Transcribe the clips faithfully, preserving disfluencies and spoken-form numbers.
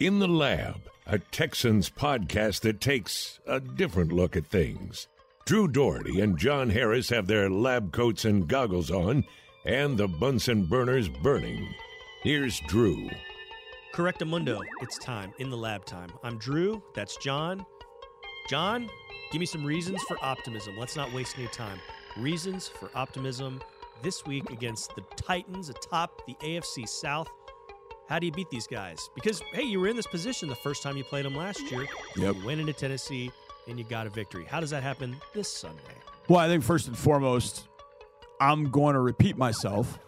In the Lab, a Texans podcast that takes a different look at things. Drew Doherty and John Harris have their lab coats and goggles on and the Bunsen burners burning. Here's Drew. Correctamundo, it's time, In the Lab time. I'm Drew, that's John. John, give me some reasons for optimism. Let's not waste any time. Reasons for optimism this week against the Titans atop the A F C South. How do you beat these guys? Because, hey, you were in this position the first time you played them last year. Yep. You went into Tennessee and you got a victory. How does that happen this Sunday? Well, I think first and foremost, I'm going to repeat myself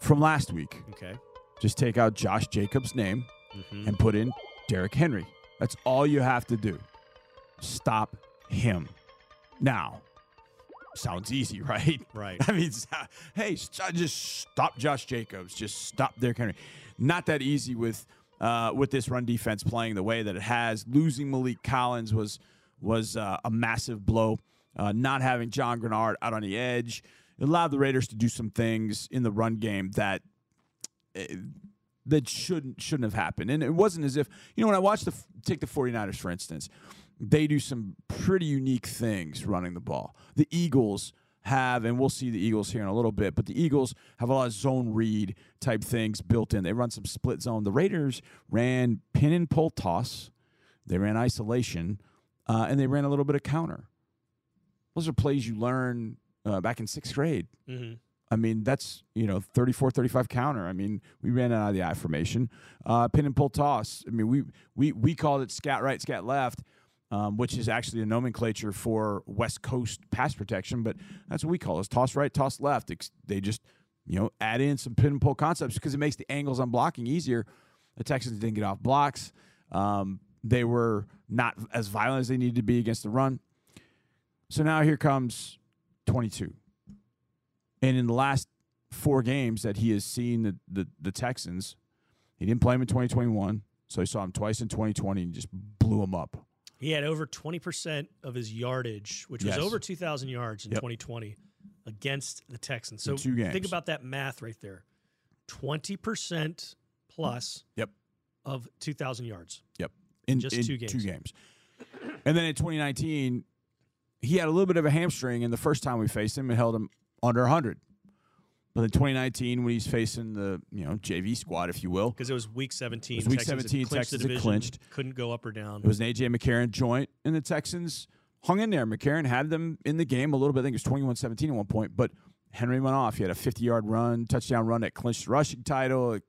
from last week. Okay. Just take out Josh Jacobs' name mm-hmm. and put in Derrick Henry. That's all you have to do. Stop him. Now, sounds easy, right? Right. I mean, hey, just stop Josh Jacobs. Just stop Derrick Henry. Not that easy with uh, with this run defense playing the way that it has. Losing Malik Collins was was uh, a massive blow. Uh, not having John Grenard out on the edge. It allowed the Raiders to do some things in the run game that that shouldn't shouldn't have happened. And it wasn't as if, you know, when I watched the, take the 49ers, for instance, they do some pretty unique things running the ball. The Eagles have, and we'll see the Eagles here in a little bit, but the Eagles have a lot of zone read type things built in. They run some split zone. The Raiders ran pin and pull toss. They ran isolation, uh, and they ran a little bit of counter. Those are plays you learn uh, back in sixth grade. Mm-hmm. I mean, that's, you know, thirty-four thirty-five counter. I mean, we ran out of the I formation. Uh, pin and pull toss. I mean, we we we called it scat right, scat left, um, which is actually a nomenclature for West Coast pass protection, but that's what we call it. Toss right, toss left. It's, they just, you know, add in some pin and pull concepts because it makes the angles on blocking easier. The Texans didn't get off blocks. Um, they were not as violent as they needed to be against the run. So now here comes twenty-two. And in the last four games that he has seen the, the, the Texans, he didn't play him in twenty twenty-one, so he saw him twice in twenty twenty and just blew him up. He had over twenty percent of his yardage, which yes. was over two thousand yards in yep. twenty twenty against the Texans. So think about that math right there. twenty percent plus yep. of two thousand yards. Yep. In, in just in two games. Two games. And then in twenty nineteen, he had a little bit of a hamstring, and the first time we faced him, it held him under one hundred. But in twenty nineteen, when he's facing the, you know, J V squad, if you will. Because it was week seventeen. It was week seventeen, Texans had clinched. Couldn't go up or down. It was an A J McCarron joint, and the Texans hung in there. McCarron had them in the game a little bit. I think it was twenty-one seventeen at one point, but Henry went off. He had a fifty-yard run, touchdown run that clinched the rushing title, it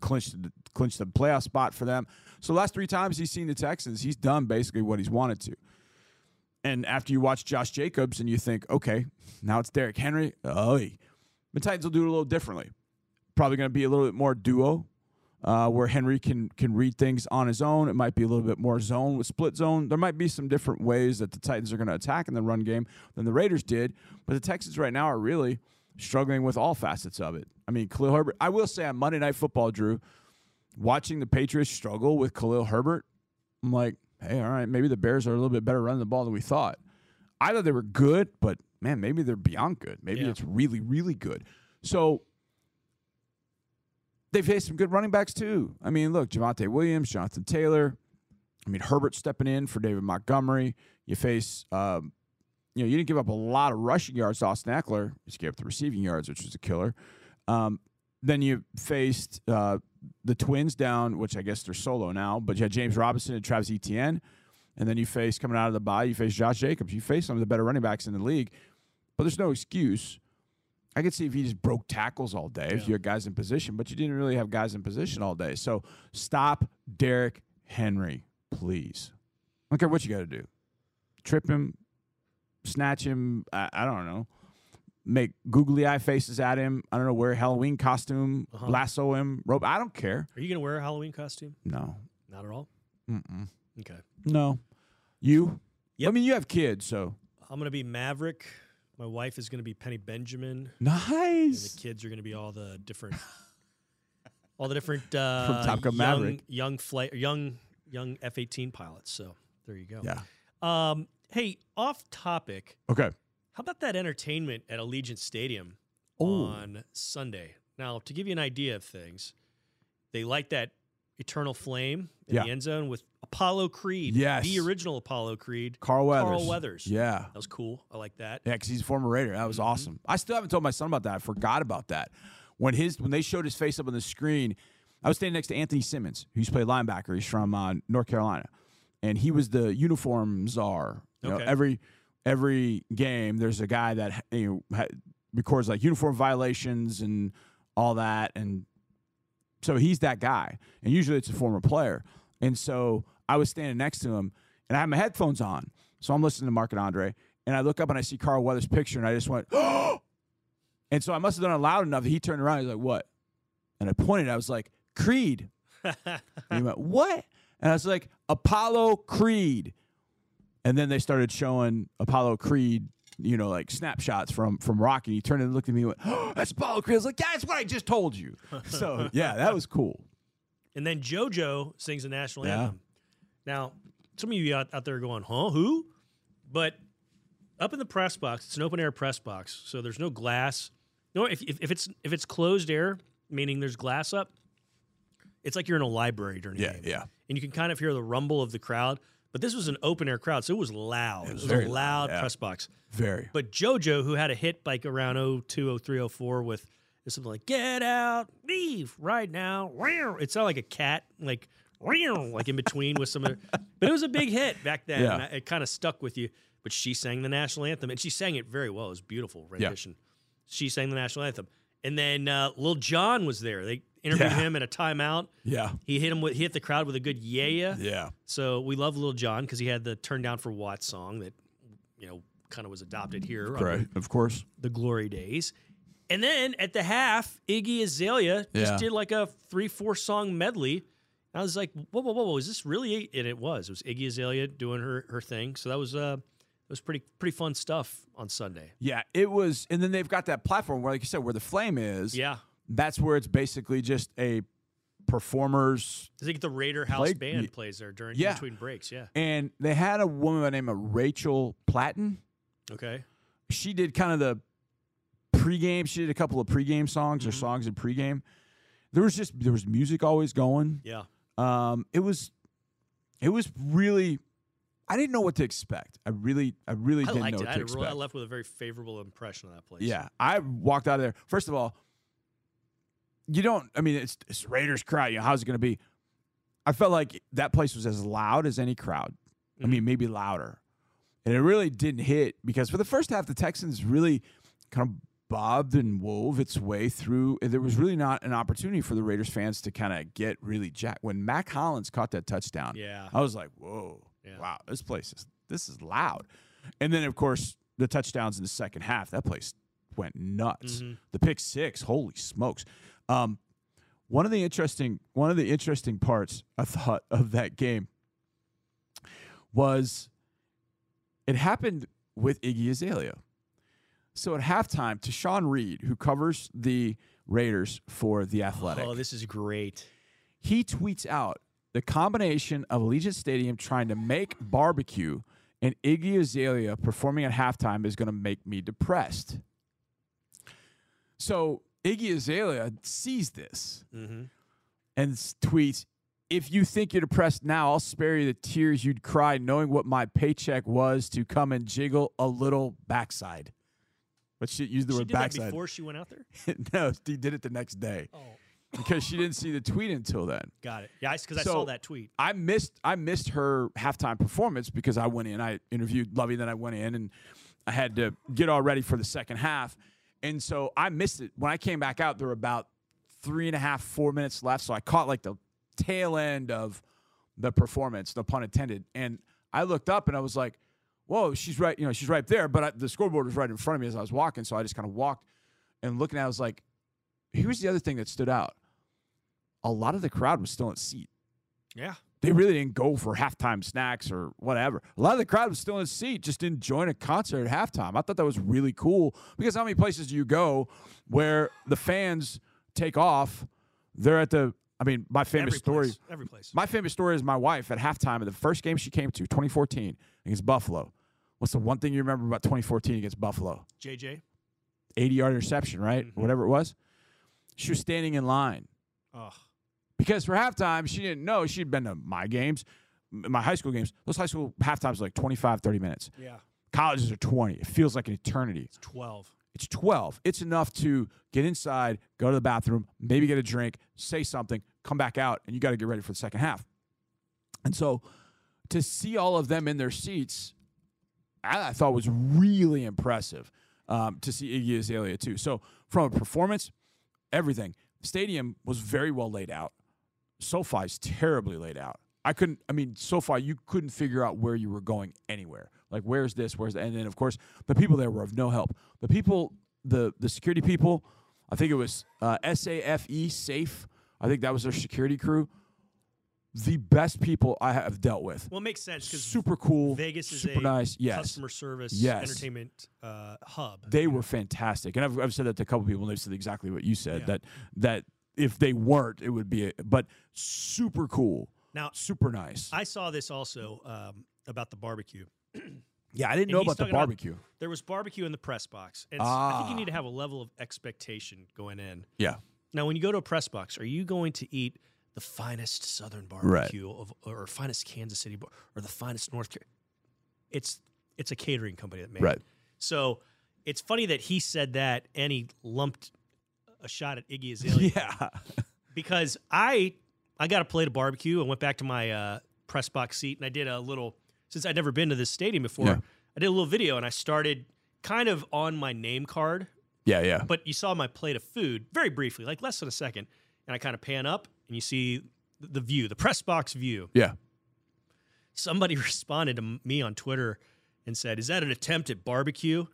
clinched the, clinched the playoff spot for them. So the last three times he's seen the Texans, he's done basically what he's wanted to. And after you watch Josh Jacobs and you think, okay, now it's Derrick Henry. Oh, the Titans will do it a little differently. Probably going to be a little bit more duo uh, where Henry can can read things on his own. It might be a little bit more zone with split zone. There might be some different ways that the Titans are going to attack in the run game than the Raiders did. But the Texans right now are really struggling with all facets of it. I mean, Khalil Herbert. I will say on Monday Night Football, Drew, watching the Patriots struggle with Khalil Herbert, I'm like, hey, all right, maybe the Bears are a little bit better running the ball than we thought. I thought they were good, but, man, maybe they're beyond good. Maybe yeah. it's really, really good. So they've faced some good running backs too. I mean, look, Javante Williams, Jonathan Taylor. I mean, Herbert stepping in for David Montgomery. You face, um, you know, you didn't give up a lot of rushing yards to Austin Ackler. You just gave up the receiving yards, which was a killer. Um, then you faced uh, the Twins down, which I guess they're solo now, but you had James Robinson and Travis Etienne. And then you face, coming out of the bye, you face Josh Jacobs. You face some of the better running backs in the league. But there's no excuse. I could see if he just broke tackles all day, yeah. if you had guys in position, but you didn't really have guys in position all day. So stop Derrick Henry, please. I don't care what you got to do. Trip him, snatch him, I, I don't know. Make googly eye faces at him. I don't know, wear a Halloween costume, uh-huh. lasso him, rope. I don't care. Are you going to wear a Halloween costume? No. Not at all? Mm-mm. Okay. No. You? Yep. I mean, you have kids, so. I'm going to be Maverick. My wife is going to be Penny Benjamin. Nice. And the kids are going to be all the different, all the different uh, from Top Gun Maverick, young flight, young young F eighteen pilots. So there you go. Yeah. Um, hey, off topic. Okay. How about that entertainment at Allegiant Stadium Ooh. on Sunday? Now, to give you an idea of things, they light that Eternal Flame in yeah. the end zone with Apollo Creed. Yes. The original Apollo Creed. Carl Weathers. Carl Weathers. Yeah. That was cool. I like that. Yeah, because he's a former Raider. That was mm-hmm. awesome. I still haven't told my son about that. I forgot about that. When his when they showed his face up on the screen, I was standing next to Anthony Simmons, who used to play linebacker. He's from uh, North Carolina. And he was the uniform czar. You okay. know, every every game, there's a guy that you know, records like uniform violations and all that. And so he's that guy. And usually it's a former player. And so I was standing next to him, and I had my headphones on. So I'm listening to Mark and Andre. And I look up, and I see Carl Weathers' picture, and I just went, oh! And so I must have done it loud enough that he turned around. He's like, what? And I pointed. I was like, Creed. And he went, what? And I was like, Apollo Creed. And then they started showing Apollo Creed, you know, like snapshots from from Rocky. He turned and looked at me and went, oh, that's Apollo Creed. I was like, that's what I just told you. So, yeah, that was cool. And then JoJo sings the national yeah. anthem. Now, some of you out, out there are going, huh, who? But up in the press box, it's an open-air press box, so there's no glass. No, if, if, if it's if it's closed air, meaning there's glass up, it's like you're in a library during the yeah, game. Yeah. And you can kind of hear the rumble of the crowd. But this was an open-air crowd, so it was loud. It was, it was very a loud yeah. press box. Very. But JoJo, who had a hit like around oh two, oh three, oh four with something like, get out, leave right now. It sounded like a cat, like like in between with some other. But it was a big hit back then. Yeah. And it kind of stuck with you. But she sang the national anthem, and she sang it very well. It was a beautiful rendition. Yeah. She sang the national anthem. And then uh, Lil Jon was there. They interviewed yeah. him at a timeout. Yeah. He hit him with, he hit the crowd with a good yeah, yeah. Yeah. So we love Lil Jon because he had the Turn Down for What song that, you know, kind of was adopted here. Right, of course. The glory days. And then at the half, Iggy Azalea yeah. just did like a three, four song medley. And I was like, whoa, whoa, whoa, whoa, is this really? And it was. It was Iggy Azalea doing her, her thing. So that was... Uh, It was pretty pretty fun stuff on Sunday. Yeah, it was. And then they've got that platform where, like you said, where the flame is. Yeah. That's where it's basically just a performer's. I think the Raider House play, Band plays there during yeah. between breaks, yeah. And they had a woman by the name of Rachel Platten. Okay. She did kind of the pregame. She did a couple of pregame songs mm-hmm. or songs in pregame. There was just, there was music always going. Yeah. Um, it was, it was really... I didn't know what to expect. I really, I really I didn't know it. what I to expect. Real, I left with a very favorable impression of that place. Yeah, I walked out of there. First of all, you don't. I mean, it's, it's Raiders crowd. You know, how's it going to be? I felt like that place was as loud as any crowd. Mm-hmm. I mean, maybe louder. And it really didn't hit because for the first half, the Texans really kind of bobbed and wove its way through. There was really not an opportunity for the Raiders fans to kind of get really jacked. When Mac Hollins caught that touchdown, yeah, I was like, whoa. Yeah. Wow, this place is this is loud. And then, of course, the touchdowns in the second half, that place went nuts. Mm-hmm. The pick six, holy smokes. Um, one of the interesting one of the interesting parts I thought of that game was it happened with Iggy Azalea. So at halftime, Tashan Reed, who covers the Raiders for The Athletic. Oh, this is great. He tweets out, the combination of Allegiant Stadium trying to make barbecue and Iggy Azalea performing at halftime is going to make me depressed. So Iggy Azalea sees this mm-hmm. and tweets, if you think you're depressed now, I'll spare you the tears you'd cry knowing what my paycheck was to come and jiggle a little backside. But she used the she word did backside. That before she went out there? No, she did it the next day. Oh. Because she didn't see the tweet until then. Got it. Yeah, because I so saw that tweet. I missed I missed her halftime performance because I went in. I interviewed Lovey, then I went in, and I had to get all ready for the second half. And so I missed it. When I came back out, there were about three and a half, four minutes left. So I caught like the tail end of the performance, no pun intended. And I looked up, and I was like, whoa, she's right, you know, she's right there. But I, the scoreboard was right in front of me as I was walking. So I just kind of walked and looking at it, I was like, here's the other thing that stood out. A lot of the crowd was still in its seat. Yeah. They really didn't go for halftime snacks or whatever. A lot of the crowd was still in its seat, just didn't join a concert at halftime. I thought that was really cool because how many places do you go where the fans take off? They're at the, I mean, my famous Every story. Place. Every place. My famous story is my wife at halftime of the first game she came to, twenty fourteen, against Buffalo. What's the one thing you remember about twenty fourteen against Buffalo? J J. eighty-yard interception, right? Mm-hmm. Whatever it was. She was standing in line. Ugh. because for halftime, she didn't know. She'd been to my games, my high school games. Those high school halftimes are like twenty-five, thirty minutes. Yeah. Colleges are twenty. It feels like an eternity. It's twelve. It's twelve. It's enough to get inside, go to the bathroom, maybe get a drink, say something, come back out, and you got to get ready for the second half. And so to see all of them in their seats, I, I thought was really impressive um, to see Iggy Azalea too. So from a performance, everything. Stadium was very well laid out. SoFi's terribly laid out. I couldn't, I mean, SoFi, you couldn't figure out where you were going anywhere. Like, where's this? Where's that? And then, of course, the people there were of no help. The people, the the security people, I think it was uh, S A F E, SAFE. I think that was their security crew. The best people I have dealt with. Well, it makes sense because super cool, Vegas is super a nice, yes. customer service, yes. entertainment uh, hub. They were fantastic, and I've, I've said that to a couple people, and they've said exactly what you said. Yeah. That that if they weren't, it would be. A, but super cool. Now, super nice. I saw this also um, about the barbecue. Yeah, I didn't know about the barbecue. About, there was barbecue in the press box, and ah. I think you need to have a level of expectation going in. Yeah. Now, when you go to a press box, are you going to eat the finest Southern barbecue right. of, or finest Kansas City bar, or the finest North Carolina? It's it's a catering company that made right. it. So it's funny that he said that and he lumped a shot at Iggy Azalea. Yeah. Because I I got a plate of barbecue and went back to my uh, press box seat, and I did a little, since I'd never been to this stadium before, yeah. I did a little video, and I started kind of on my name card. Yeah, yeah. But you saw my plate of food very briefly, like less than a second, and I kind of pan up, and you see the view, the press box view. Yeah. Somebody responded to me on Twitter and said, "Is that an attempt at barbecue?"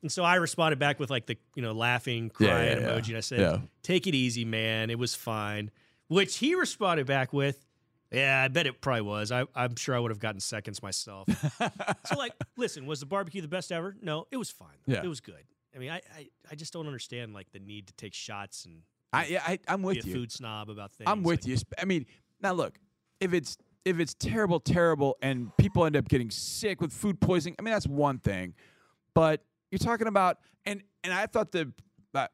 And so I responded back with like the you know laughing, crying yeah, yeah, emoji. Yeah. And I said, yeah. "Take it easy, man. It was fine." Which he responded back with, "Yeah, I bet it probably was. I, I'm sure I would have gotten seconds myself." So like, listen, was the barbecue the best ever? No, it was fine. Yeah. It was good. I mean, I, I I just don't understand like the need to take shots and. I, I, I'm with be a you. Food snob about things. I'm with like, you. I mean, now look, if it's if it's terrible, terrible, and people end up getting sick with food poisoning, I mean that's one thing. But you're talking about, and and I thought that uh,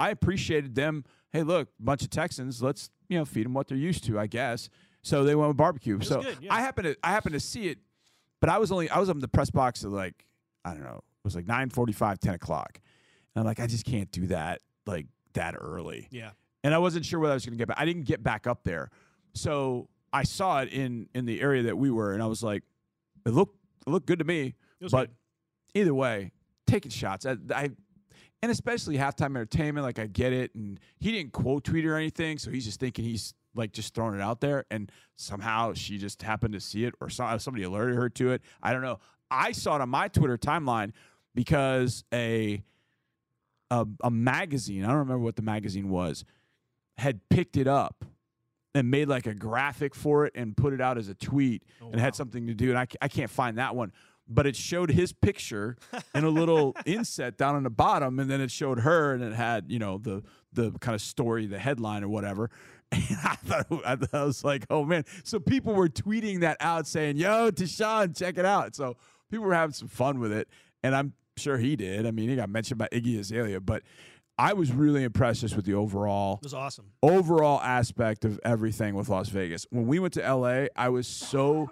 I appreciated them. Hey, look, bunch of Texans, let's you know feed them what they're used to, I guess. So they went with barbecue. So good, yeah. I happen to I happen to see it, but I was only I was up in the press box at like I don't know, it was like nine forty-five, ten o'clock, and I'm like I just can't do that like. That early. Yeah. And I wasn't sure whether I was going to get back. I didn't get back up there. So I saw it in in the area that we were, and I was like, it looked, it looked good to me. But good. Either way, taking shots. I, I And especially halftime entertainment, like I get it. And he didn't quote tweet or anything, so he's just thinking he's like just throwing it out there. And somehow she just happened to see it or saw, somebody alerted her to it. I don't know. I saw it on my Twitter timeline because a... A, a magazine, I don't remember what the magazine was, had picked it up and made like a graphic for it and put it out as a tweet oh, and wow. had something to do. And I, I can't find that one, but it showed his picture and a little inset down on the bottom. And then it showed her and it had, you know, the, the kind of story, the headline or whatever. And I thought, I thought, I was like, oh man. So people were tweeting that out saying, yo, Tashan, check it out. So people were having some fun with it. And I'm, sure he did. I mean, he got mentioned by Iggy Azalea, but I was really impressed just with the overall. It was awesome. Overall aspect of everything with Las Vegas. When we went to L A, I was so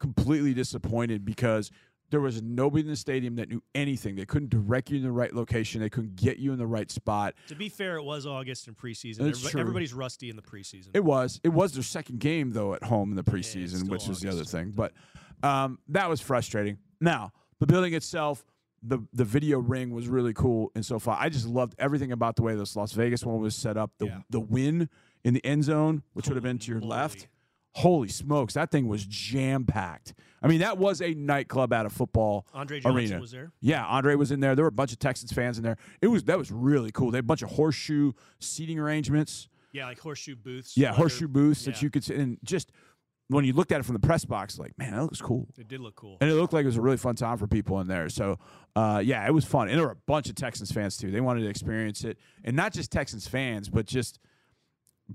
completely disappointed because there was nobody in the stadium that knew anything. They couldn't direct you in the right location. They couldn't get you in the right spot. To be fair, it was August in preseason. Everybody, everybody's rusty in the preseason. It was. It was their second game, though, at home in the preseason, yeah, which August. Was the other thing. But um, that was frustrating. Now, the building itself, The the video ring was really cool and so far. I just loved everything about the way this Las Vegas one was set up. The yeah. the win in the end zone, which holy would have been to your holy. left. Holy smokes, that thing was jam-packed. I mean, that was a nightclub out of football Andre Johnson arena. was there. Yeah, Andre was in there. There were a bunch of Texans fans in there. It was That was really cool. They had a bunch of horseshoe seating arrangements. Yeah, like horseshoe booths. Yeah, leather. horseshoe booths yeah. that you could sit in just – when you looked at it from the press box, like, man, that looks cool. It did look cool. And it looked like it was a really fun time for people in there. So, uh, yeah, it was fun. And there were a bunch of Texans fans, too. They wanted to experience it. And not just Texans fans, but just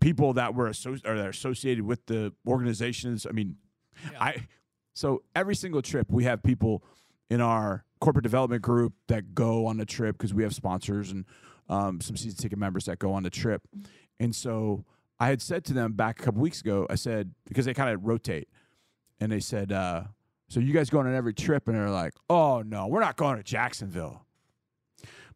people that were associ- or that are associated with the organizations. I mean, yeah. I so every single trip we have people in our corporate development group that go on the trip because we have sponsors and um, some season ticket members that go on the trip. And so – I had said to them back a couple weeks ago, I said, because they kind of rotate, and they said, uh, so you guys going on every trip? And they're like, oh, no, we're not going to Jacksonville.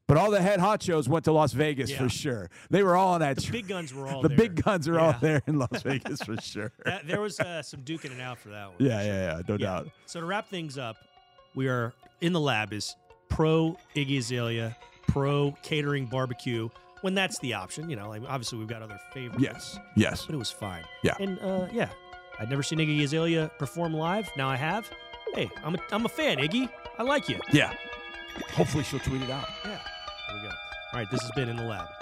But all the head honchos went to Las Vegas yeah. for sure. They were all on that. The tr- big guns were all the there. The big guns are yeah. all there in Las Vegas for sure. That, there was uh, some duking it out for that one. Yeah, sure. yeah, yeah, no yeah. doubt. So to wrap things up, we are in the lab is pro Iggy Azalea, pro catering barbecue, when that's the option. You know, like obviously we've got other favorites. Yes, yes. But it was fine. Yeah. And, uh, yeah, I'd never seen Iggy Azalea perform live. Now I have. Hey, I'm a, I'm a fan, Iggy. I like you. Yeah. Hopefully she'll tweet it out. Yeah. All right, this has been In the Lab.